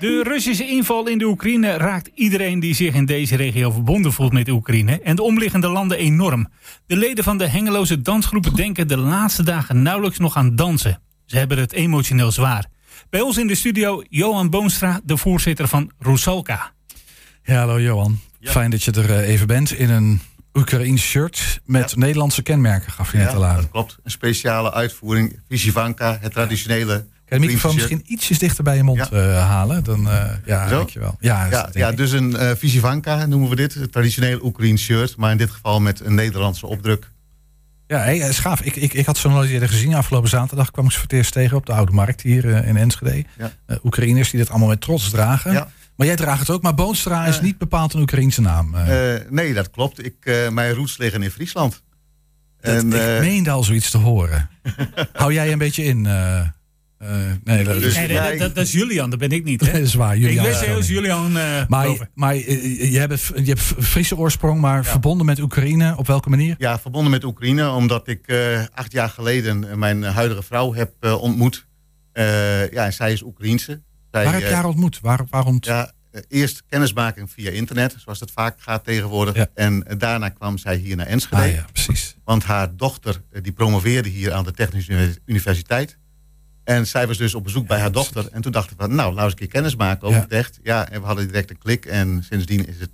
De Russische inval in de Oekraïne raakt iedereen die zich in deze regio verbonden voelt met Oekraïne en de omliggende landen enorm. De leden van de hengeloze dansgroepen denken de laatste dagen nauwelijks nog aan dansen. Ze hebben het emotioneel zwaar. Bij ons in de studio Johan Boonstra, de voorzitter van Rusalka. Ja, hallo Johan. Ja. Fijn dat je er even bent in een Oekraïns shirt met Nederlandse kenmerken, gaf je net al aan. Dat klopt. Een speciale uitvoering, Vyshyvanka, het traditionele. Kan je de microfoon misschien ietsjes dichter bij je mond halen? Dan dankjewel. Dus een Vyshyvanka noemen we dit. Een traditioneel Oekraïns shirt, maar in dit geval met een Nederlandse opdruk. Ja, hey, schaaf. Ik had zo'n nooit eerder gezien. Afgelopen zaterdag kwam ik ze voor het eerst tegen op de Oude Markt hier in Enschede. Ja. Oekraïners die dit allemaal met trots dragen. Ja. Maar jij draagt het ook, maar Boonstra is niet bepaald een Oekraïense naam. Nee, dat klopt. Mijn roots liggen in Friesland. Ik meende al zoiets te horen. Hou jij een beetje in? Dat is Julian, dat ben ik niet. Hè? Dat is waar, Julian. Ik ben zelfs Julian. Je hebt Friese oorsprong, maar verbonden met Oekraïne. Op welke manier? Ja, verbonden met Oekraïne, omdat ik 8 jaar geleden mijn huidige vrouw heb ontmoet. En zij is Oekraïense. Waar heb je haar ontmoet? Eerst kennismaking via internet, zoals dat vaak gaat tegenwoordig. Ja. En daarna kwam zij hier naar Enschede. Ah, ja, precies. Want haar dochter die promoveerde hier aan de Technische Universiteit. En zij was dus op bezoek bij haar dochter. En toen dachten we, laten we eens een keer kennis maken over het echt. Ja, en we hadden direct een klik. En sindsdien is het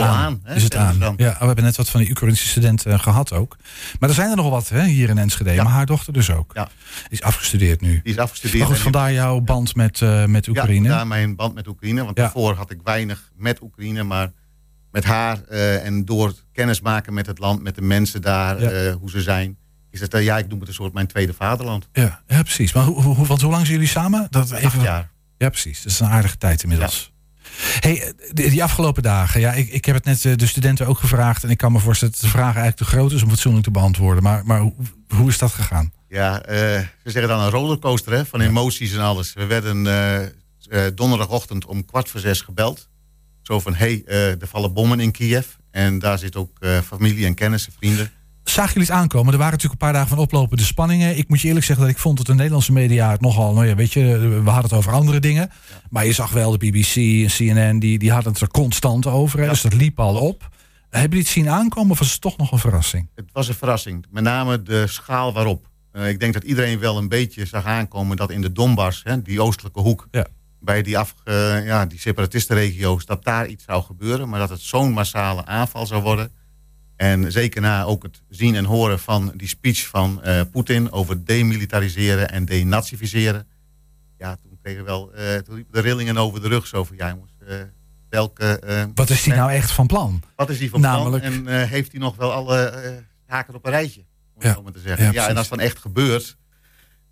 aan. Hè? Is het aan. Ja, we hebben net wat van die Oekraïnse studenten gehad ook. Maar er zijn er nogal wat hè, hier in Enschede. Ja. Maar haar dochter dus ook. Ja. Die is afgestudeerd nu. Maar goed, vandaar jouw band met Oekraïne. Ja, vandaar mijn band met Oekraïne. Want daarvoor had ik weinig met Oekraïne. Maar met haar en door het kennismaken met het land, met de mensen daar, hoe ze zijn. Is dat, ik noem het een soort mijn tweede vaderland. Ja precies. Maar hoe lang zijn jullie samen? 8 jaar. Ja, precies. Dat is een aardige tijd inmiddels. Ja. Hey, die afgelopen dagen. Ja, ik heb het net de studenten ook gevraagd. En ik kan me voorstellen dat de vraag eigenlijk te groot is om fatsoenlijk te beantwoorden. Maar hoe is dat gegaan? Ja, ze zeggen dan een rollercoaster hè, van emoties en alles. We werden donderdagochtend om 5:45 gebeld. Zo van, er vallen bommen in Kiev. En daar zit ook familie en kennissen, vrienden. Zagen jullie het aankomen? Er waren natuurlijk een paar dagen van oplopende spanningen. Ik moet je eerlijk zeggen dat ik vond dat de Nederlandse media het nogal... we hadden het over andere dingen. Ja. Maar je zag wel de BBC en CNN, die hadden het er constant over. Ja. Dus dat liep al op. Hebben jullie het zien aankomen of was het toch nog een verrassing? Het was een verrassing. Met name de schaal waarop. Ik denk dat iedereen wel een beetje zag aankomen dat in de Donbass, hè, die oostelijke hoek... Ja. Bij die separatistenregio's, dat daar iets zou gebeuren. Maar dat het zo'n massale aanval zou worden... En zeker na ook het zien en horen van die speech van Poetin... over demilitariseren en denazificeren. Ja, toen kregen we wel de rillingen over de rug. Zo van, jongens, welke... wat is die nou echt van plan? Wat is die van plan? En heeft hij nog wel alle haken op een rijtje? Om het zo maar te zeggen. Ja, en als het dan echt gebeurt...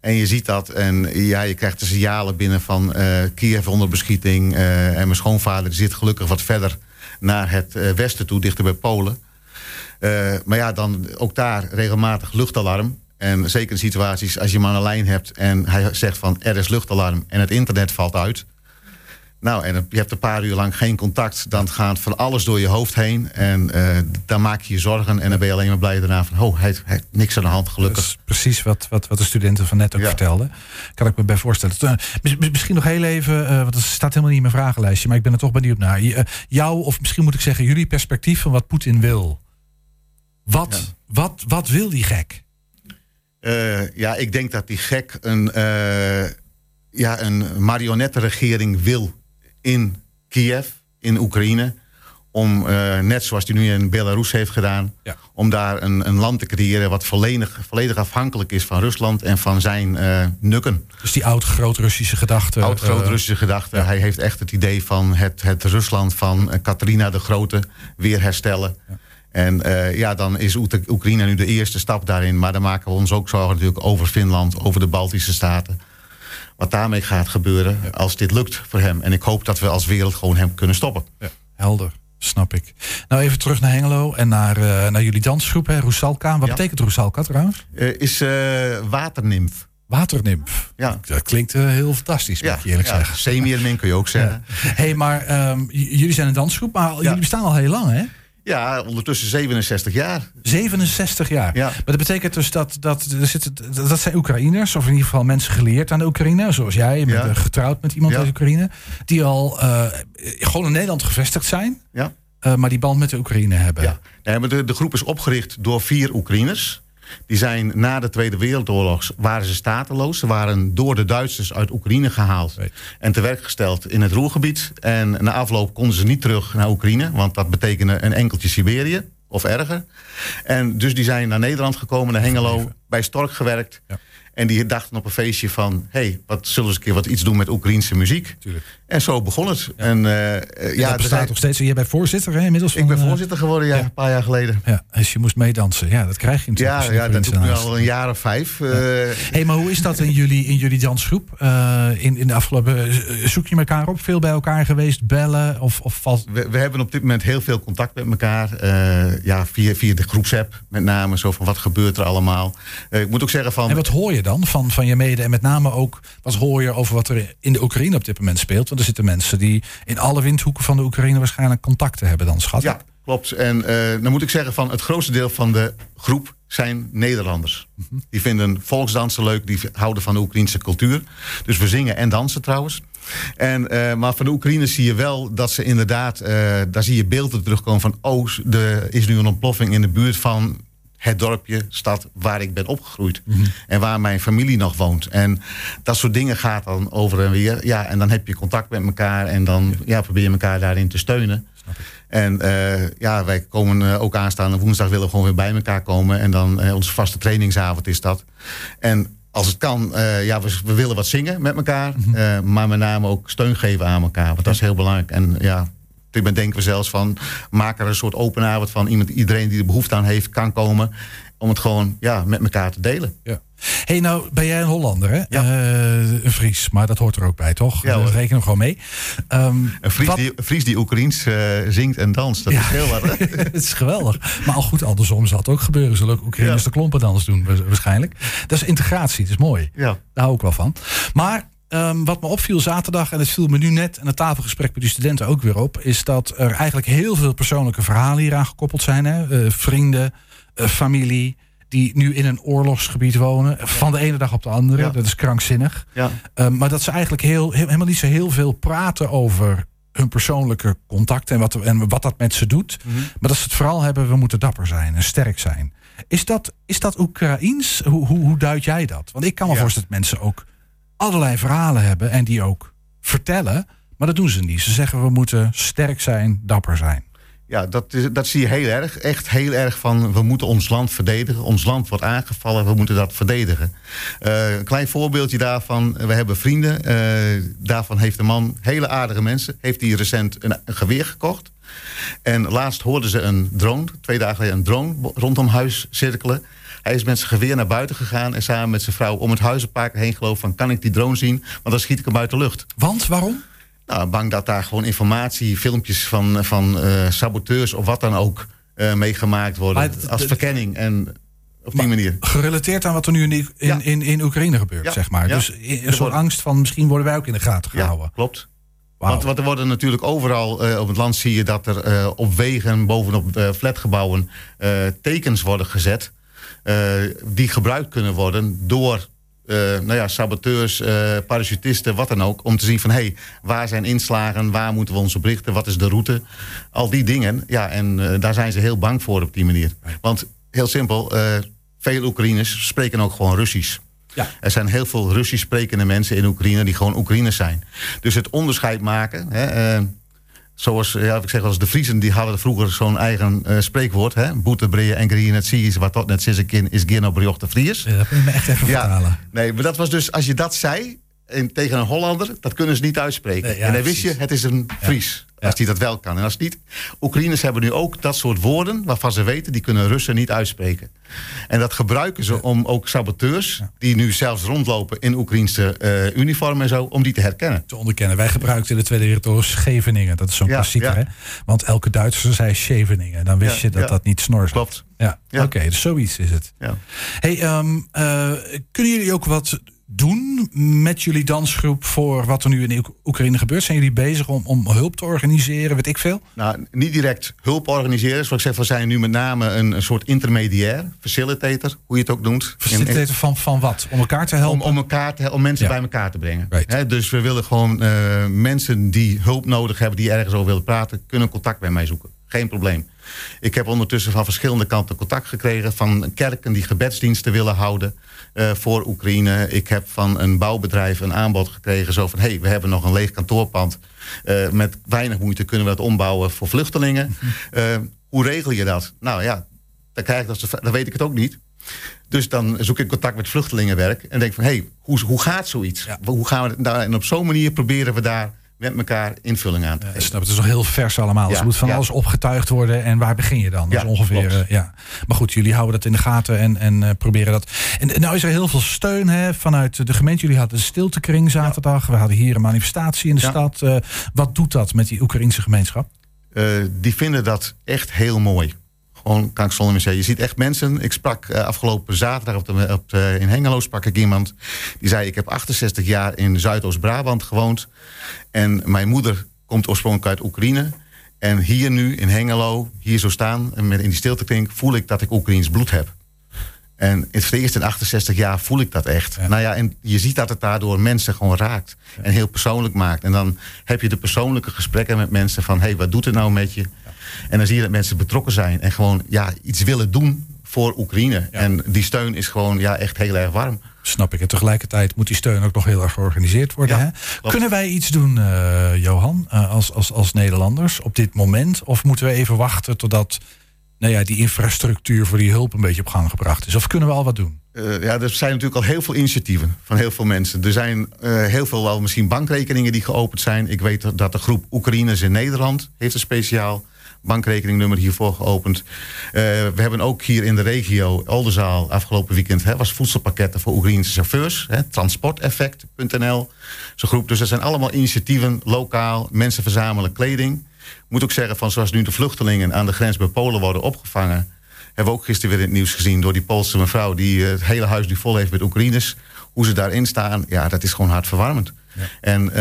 En je ziet dat en je krijgt de signalen binnen van Kiev onder beschieting. En mijn schoonvader zit gelukkig wat verder naar het westen toe, dichter bij Polen... maar dan ook daar regelmatig luchtalarm. En zeker in situaties als je maar een lijn hebt... en hij zegt van er is luchtalarm en het internet valt uit. Nou, en je hebt een paar uur lang geen contact. Dan gaat van alles door je hoofd heen. En dan maak je je zorgen. En dan ben je alleen maar blij daarna van... hij heeft niks aan de hand, gelukkig. Dat is precies wat de studenten van net ook vertelden. Kan ik me bij voorstellen. Misschien nog heel even... want dat staat helemaal niet in mijn vragenlijstje... maar ik ben er toch benieuwd naar. Jouw, of misschien moet ik zeggen... jullie perspectief van wat Poetin wil... Wat wil die gek? Ik denk dat die gek een marionettenregering wil in Kiev, in Oekraïne. Om, net zoals hij nu in Belarus heeft gedaan... om daar een land te creëren wat volledig afhankelijk is van Rusland... en van zijn nukken. Dus die oud-groot-Russische gedachte. Hij heeft echt het idee van het Rusland van Katarina de Grote weer herstellen... Ja. En dan is Oekraïne nu de eerste stap daarin. Maar dan maken we ons ook zorgen natuurlijk over Finland, over de Baltische staten. Wat daarmee gaat gebeuren als dit lukt voor hem. En ik hoop dat we als wereld gewoon hem kunnen stoppen. Ja. Helder, snap ik. Nou even terug naar Hengelo en naar jullie dansgroep, hè, Rusalka. Wat betekent Rusalka trouwens? Is waternimf. Waternimf. Ja. Dat klinkt heel fantastisch, moet je eerlijk zeggen. Semiermin kun je ook zeggen. Hey, maar jullie zijn een dansgroep, maar jullie bestaan al heel lang, hè? Ja, ondertussen 67 jaar. 67 jaar. Ja. Maar dat betekent dus dat zijn Oekraïners, of in ieder geval mensen geleerd aan de Oekraïne, zoals jij, je bent getrouwd met iemand uit Oekraïne, die al gewoon in Nederland gevestigd zijn, maar die band met de Oekraïne hebben. Ja. Nee, maar de groep is opgericht door 4 Oekraïners. Die zijn na de Tweede Wereldoorlog waren ze stateloos. Ze waren door de Duitsers uit Oekraïne gehaald en te werk gesteld in het Ruhrgebied. En na afloop konden ze niet terug naar Oekraïne, want dat betekende een enkeltje Siberië of erger. En dus die zijn naar Nederland gekomen, naar Hengelo, bij Stork gewerkt. Ja. En die dachten op een feestje van, hey, wat zullen we eens een keer iets doen met Oekraïense muziek? Tuurlijk. En zo begon het. Ja. En dat bestaat nog steeds. Jij bent voorzitter, hè, inmiddels? Ik ben voorzitter geworden, een paar jaar geleden. Ja, dus je moest meedansen. Ja, dat krijg je natuurlijk. Ja, dat doe ik nu al een jaar of 5. Ja. Maar hoe is dat in jullie dansgroep? In de afgelopen, zoek je elkaar op? Veel bij elkaar geweest? Bellen? Of valt... we hebben op dit moment heel veel contact met elkaar. Via de groepsapp met name. Zo van, wat gebeurt er allemaal? Ik moet ook zeggen van... En wat hoor je dan van je mede en met name ook wat hoor je over wat er in de Oekraïne op dit moment speelt? Want er zitten mensen die in alle windhoeken van de Oekraïne waarschijnlijk contacten hebben dan, schat. Ja, klopt. En dan moet ik zeggen van het grootste deel van de groep zijn Nederlanders. Mm-hmm. Die vinden volksdansen leuk, die houden van de Oekraïnse cultuur. Dus we zingen en dansen trouwens. En, maar van de Oekraïners zie je wel dat ze inderdaad, daar zie je beelden terugkomen van er is nu een ontploffing in de buurt van het dorpje, stad waar ik ben opgegroeid. Mm-hmm. En waar mijn familie nog woont. En dat soort dingen gaat dan over en weer. Ja, en dan heb je contact met elkaar. En dan probeer je elkaar daarin te steunen. Snap ik. En wij komen ook aanstaande woensdag willen we gewoon weer bij elkaar komen. En dan onze vaste trainingsavond is dat. En als het kan, we willen wat zingen met elkaar. Mm-hmm. Maar met name ook steun geven aan elkaar. Want dat is heel belangrijk. En ja... Ik denken we zelfs van, maak er een soort open avond van. Iedereen die er behoefte aan heeft, kan komen. Om het gewoon met elkaar te delen. Ja. Hey, nou ben jij een Hollander, hè? Ja. Een Fries, maar dat hoort er ook bij, toch? Ja, dat rekenen we gewoon mee. Een Fries die Oekraïens zingt en danst, dat is heel wat. Het is geweldig. Maar al goed, andersom zal het ook gebeuren. Zullen ook Oekraïners de klompendans doen, waarschijnlijk. Dat is integratie, dat is mooi. Ja. Daar hou ik wel van. Maar... wat me opviel zaterdag, en het viel me nu net... en het tafelgesprek bij de studenten ook weer op... is dat er eigenlijk heel veel persoonlijke verhalen hieraan gekoppeld zijn. Hè? Vrienden, familie, die nu in een oorlogsgebied wonen. Van de ene dag op de andere, dat is krankzinnig. Ja. Maar dat ze eigenlijk helemaal niet zo heel veel praten over... hun persoonlijke contacten en wat dat met ze doet. Mm-hmm. Maar dat ze het vooral hebben, we moeten dapper zijn en sterk zijn. Is dat Oekraïens? Hoe duid jij dat? Want ik kan me voorstellen dat mensen ook... allerlei verhalen hebben en die ook vertellen, maar dat doen ze niet. Ze zeggen we moeten sterk zijn, dapper zijn. Ja, dat zie je heel erg. Echt heel erg van we moeten ons land verdedigen. Ons land wordt aangevallen, we moeten dat verdedigen. Een klein voorbeeldje daarvan. We hebben vrienden. Daarvan heeft de man, hele aardige mensen... heeft hij recent een geweer gekocht. En laatst hoorden ze een drone, 2 dagen geleden een drone... rondom huis cirkelen. Hij is met zijn geweer naar buiten gegaan... en samen met zijn vrouw om het huis een paar keer heen gelopen... van kan ik die drone zien, want dan schiet ik hem uit de lucht. Want, waarom? Nou, bang dat daar gewoon informatie, filmpjes van saboteurs... of wat dan ook meegemaakt worden als verkenning. En op die manier. Gerelateerd aan wat er nu in Oekraïne gebeurt, zeg maar. Ja. Dus een soort angst van misschien worden wij ook in de gaten gehouden. Ja, klopt. Wow. Want er worden natuurlijk overal op het land zie je... dat er op wegen, bovenop flatgebouwen tekens worden gezet... die gebruikt kunnen worden door saboteurs, parachutisten, wat dan ook... om te zien van, hey, waar zijn inslagen, waar moeten we ons op richten... wat is de route, al die dingen. Ja, en daar zijn ze heel bang voor op die manier. Want heel simpel, veel Oekraïners spreken ook gewoon Russisch. Ja. Er zijn heel veel Russisch sprekende mensen in Oekraïne... die gewoon Oekraïners zijn. Dus het onderscheid maken... Hè, zoals ik zeg, als de Friesen die hadden vroeger zo'n eigen spreekwoord. Boete, breien en grieën, het zie je wat tot net zes kind is geen op briochte Fries. Ja, dat moet je me echt even vertalen. Nee, maar dat was dus, als je dat zei tegen een Hollander, dat kunnen ze niet uitspreken. Nee, ja, en dan wist je, het is een Fries. Ja. Als die dat wel kan. En als niet, Oekraïners hebben nu ook dat soort woorden... waarvan ze weten, die kunnen Russen niet uitspreken. En dat gebruiken ze om ook saboteurs... die nu zelfs rondlopen in Oekraïnse uniformen en zo... om die te herkennen. Te onderkennen. Wij gebruikten in de Tweede Wereldoorlog Scheveningen. Dat is zo'n klassieker, hè? Want elke Duitser zei Scheveningen. Dan wist je dat dat niet snor zat. Klopt. Ja. Oké, dus zoiets is het. Ja. Hey, kunnen jullie ook wat... doen met jullie dansgroep voor wat er nu in Oekraïne gebeurt? Zijn jullie bezig om hulp te organiseren, weet ik veel? Nou, niet direct hulp organiseren. Zoals ik zeg, we zijn nu met name een soort intermediair, facilitator, hoe je het ook noemt. Facilitator van wat? Om elkaar te helpen? Om mensen bij elkaar te brengen. Right. He, dus we willen gewoon mensen die hulp nodig hebben, die ergens over willen praten, kunnen contact bij mij zoeken. Geen probleem. Ik heb ondertussen van verschillende kanten contact gekregen, van kerken die gebedsdiensten willen houden voor Oekraïne. Ik heb van een bouwbedrijf een aanbod gekregen, zo van, hey, we hebben nog een leeg kantoorpand. Met weinig moeite kunnen we dat ombouwen voor vluchtelingen. Hoe regel je dat? Nou ja, dan weet ik het ook niet. Dus dan zoek ik contact met vluchtelingenwerk en denk van, hey, hoe gaat zoiets? Ja. Hoe gaan we het daar? En op zo'n manier proberen we daar met elkaar invulling aan te geven. Snap, het is nog heel vers allemaal. Dus er moet van alles opgetuigd worden. En waar begin je dan? Dat is ongeveer. Maar goed, jullie houden dat in de gaten en proberen dat. En nou is er heel veel steun vanuit de gemeente. Jullie hadden een stiltekring zaterdag. We hadden hier een manifestatie in de stad. Wat doet dat met die Oekraïnse gemeenschap? Die vinden dat echt heel mooi. Gewoon, kan ik zonder meer zeggen. Je ziet echt mensen. Ik sprak afgelopen zaterdag in Hengelo sprak ik iemand. Die zei, ik heb 68 jaar in Zuidoost-Brabant gewoond. En mijn moeder komt oorspronkelijk uit Oekraïne. En hier nu in Hengelo, hier zo staan, in die stiltekring, voel ik dat ik Oekraïens bloed heb. En voor het eerst in 68 jaar voel ik dat echt. Ja. Nou ja, en je ziet dat het daardoor mensen gewoon raakt. Ja. En heel persoonlijk maakt. En dan heb je de persoonlijke gesprekken met mensen van, hey, wat doet het nou met je? Ja. En dan zie je dat mensen betrokken zijn en gewoon iets willen doen voor Oekraïne. Ja. En die steun is gewoon echt heel erg warm. Snap ik. En tegelijkertijd moet die steun ook nog heel erg georganiseerd worden. Ja, hè? Kunnen wij iets doen, Johan, als Nederlanders op dit moment? Of moeten we even wachten totdat die infrastructuur voor die hulp een beetje op gang gebracht is? Of kunnen we al wat doen? Er zijn natuurlijk al heel veel initiatieven van heel veel mensen. Er zijn heel veel wel misschien bankrekeningen die geopend zijn. Ik weet dat de groep Oekraïners in Nederland heeft een speciaal bankrekeningnummer hiervoor geopend. We hebben ook hier in de regio Oldenzaal afgelopen weekend was voedselpakketten voor Oekraïnse chauffeurs. Transporteffect.nl. Zo'n groep. Dus dat zijn allemaal initiatieven lokaal. Mensen verzamelen kleding. Moet ook zeggen, van zoals nu de vluchtelingen aan de grens bij Polen worden opgevangen, hebben we ook gisteren weer in het nieuws gezien door die Poolse mevrouw die het hele huis nu vol heeft met Oekraïners. Hoe ze daarin staan, dat is gewoon hartverwarmend. Ja. En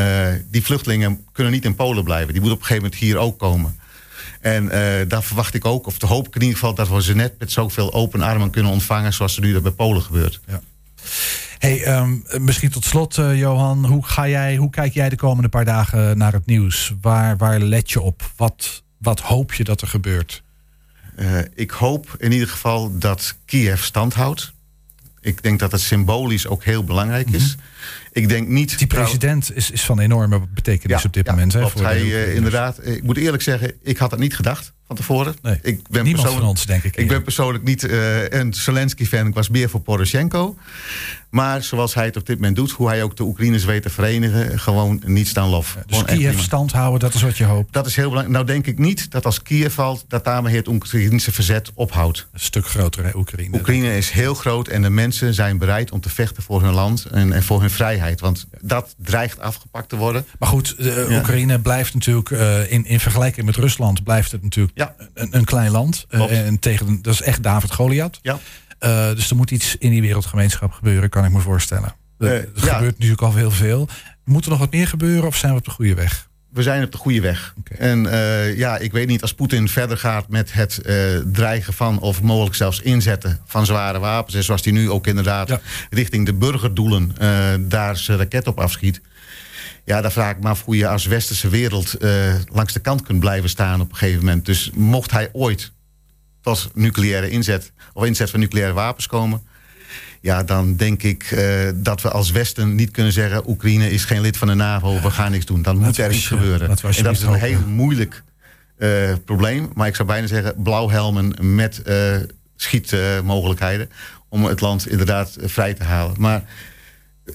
die vluchtelingen kunnen niet in Polen blijven. Die moeten op een gegeven moment hier ook komen. En daar verwacht ik ook, of te hoop ik in ieder geval, dat we ze net met zoveel open armen kunnen ontvangen zoals er nu bij Polen gebeurt. Ja. Hey, misschien tot slot, Johan. Hoe kijk jij de komende paar dagen naar het nieuws? Waar let je op? Wat hoop je dat er gebeurt? Ik hoop in ieder geval dat Kiev stand houdt. Ik denk dat het symbolisch ook heel belangrijk is. Mm-hmm. Ik denk niet. Die president is van enorme betekenis op dit moment. Hè, voor inderdaad. Ik moet eerlijk zeggen, ik had het niet gedacht van tevoren. Nee, niemand van ons, denk ik. Ik ben persoonlijk niet een Zelensky-fan. Ik was meer voor Poroshenko. Maar zoals hij het op dit moment doet, hoe hij ook de Oekraïners weet te verenigen, gewoon niets dan lof. Ja, dus Kiev stand houden, dat is wat je hoopt. Dat is heel belangrijk. Nou denk ik niet dat als Kiev valt, dat daarmee het Oekraïnse verzet ophoudt. Een stuk groter, hè, Oekraïne. Oekraïne is heel groot en de mensen zijn bereid om te vechten voor hun land en voor hun vrijheid. Want dat dreigt afgepakt te worden. Maar goed, Oekraïne blijft natuurlijk in vergelijking met Rusland blijft het natuurlijk een klein land. En dat is echt David Goliath. Ja. Dus er moet iets in die wereldgemeenschap gebeuren, kan ik me voorstellen. Er gebeurt natuurlijk al heel veel. Moet er nog wat meer gebeuren of zijn we op de goede weg? We zijn op de goede weg. Okay. En ik weet niet, als Poetin verder gaat met het dreigen van, of mogelijk zelfs inzetten van zware wapens, en zoals hij nu ook inderdaad richting de burgerdoelen daar zijn raket op afschiet. Ja, daar vraag ik me af hoe je als westerse wereld langs de kant kunt blijven staan op een gegeven moment. Dus mocht hij ooit tot nucleaire inzet of inzet van nucleaire wapens komen, dan denk ik dat we als Westen niet kunnen zeggen, Oekraïne is geen lid van de NAVO, we gaan niks doen. Dan moet er iets gebeuren. En dat is een heel moeilijk probleem. Maar ik zou bijna zeggen, blauwhelmen met schietmogelijkheden om het land inderdaad vrij te halen. Maar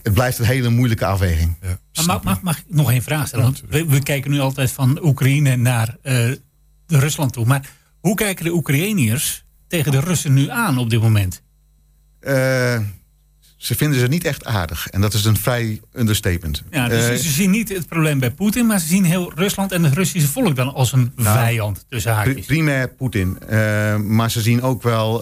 het blijft een hele moeilijke afweging. Ja, mag ik nog één vraag stellen? We kijken nu altijd van Oekraïne naar Rusland toe. Maar hoe kijken de Oekraïniërs tegen de Russen nu aan op dit moment? Ze vinden ze niet echt aardig. En dat is een vrij understatement. Ja, dus ze zien niet het probleem bij Poetin, maar ze zien heel Rusland en het Russische volk dan als een vijand tussen haakjes. Primair Poetin. Maar ze zien ook wel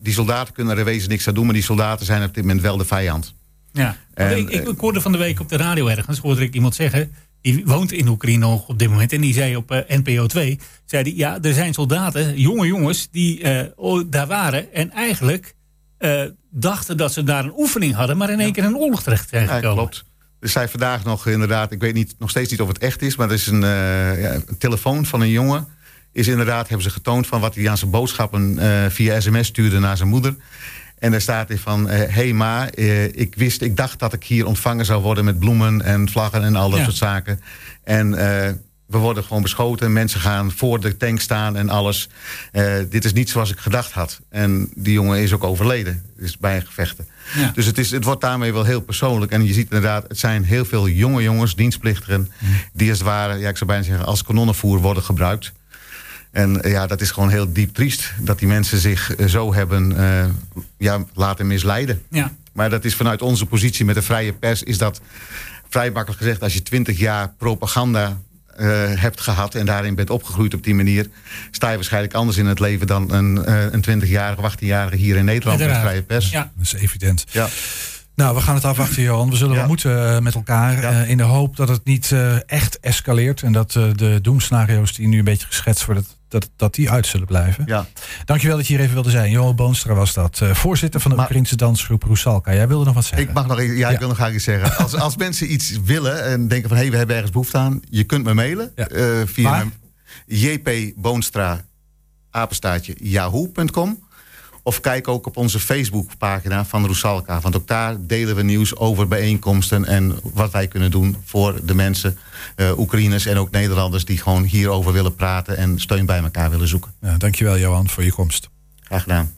die soldaten kunnen er wezen niks aan doen, maar die soldaten zijn op dit moment wel de vijand. Ja. En, ik hoorde van de week op de radio ergens, hoorde ik iemand zeggen, die woont in Oekraïne nog op dit moment, en die zei op NPO 2, zei die, ja, er zijn soldaten, jonge jongens, die daar waren en eigenlijk dachten dat ze daar een oefening hadden, maar in één keer een oorlog terecht zijn gekomen. Ja, klopt. Er zijn vandaag nog inderdaad, ik weet niet, nog steeds niet of het echt is, maar er is een telefoon van een jongen. Is inderdaad, hebben ze getoond van wat hij aan zijn boodschappen via sms stuurde naar zijn moeder. En daar staat hij van, hey ma, ik dacht dat ik hier ontvangen zou worden met bloemen en vlaggen en al dat soort zaken. En we worden gewoon beschoten, mensen gaan voor de tank staan en alles. Dit is niet zoals ik gedacht had. En die jongen is ook overleden, is bij een gevechten. Ja. Dus het wordt daarmee wel heel persoonlijk. En je ziet inderdaad, het zijn heel veel jonge jongens, dienstplichtigen, die als het ware, ja, ik zou bijna zeggen, als kanonnenvoer worden gebruikt. En ja, dat is gewoon heel diep triest. Dat die mensen zich zo hebben laten misleiden. Ja. Maar dat is vanuit onze positie met de vrije pers, is dat vrij makkelijk gezegd. Als je 20 jaar propaganda hebt gehad en daarin bent opgegroeid op die manier, sta je waarschijnlijk anders in het leven dan een 20-jarige of 18-jarige hier in Nederland met de vrije pers. Ja, dat is evident. Ja. Nou, we gaan het afwachten, Johan. We zullen wel moeten met elkaar. Ja. In de hoop dat het niet echt escaleert. En dat de doemscenario's die nu een beetje geschetst worden, dat die uit zullen blijven. Ja. Dankjewel dat je hier even wilde zijn. Johan Boonstra was dat. Voorzitter van de Oekraïnse dansgroep Rusalka. Jij wilde nog wat zeggen? Ik wil nog graag iets zeggen. Als mensen iets willen en denken van, hey, we hebben ergens behoefte aan. Je kunt me mailen via jpboonstra@yahoo.com. Of kijk ook op onze Facebookpagina van Rusalka. Want ook daar delen we nieuws over bijeenkomsten en wat wij kunnen doen voor de mensen, Oekraïners en ook Nederlanders, die gewoon hierover willen praten en steun bij elkaar willen zoeken. Ja, dankjewel Johan voor je komst. Graag gedaan.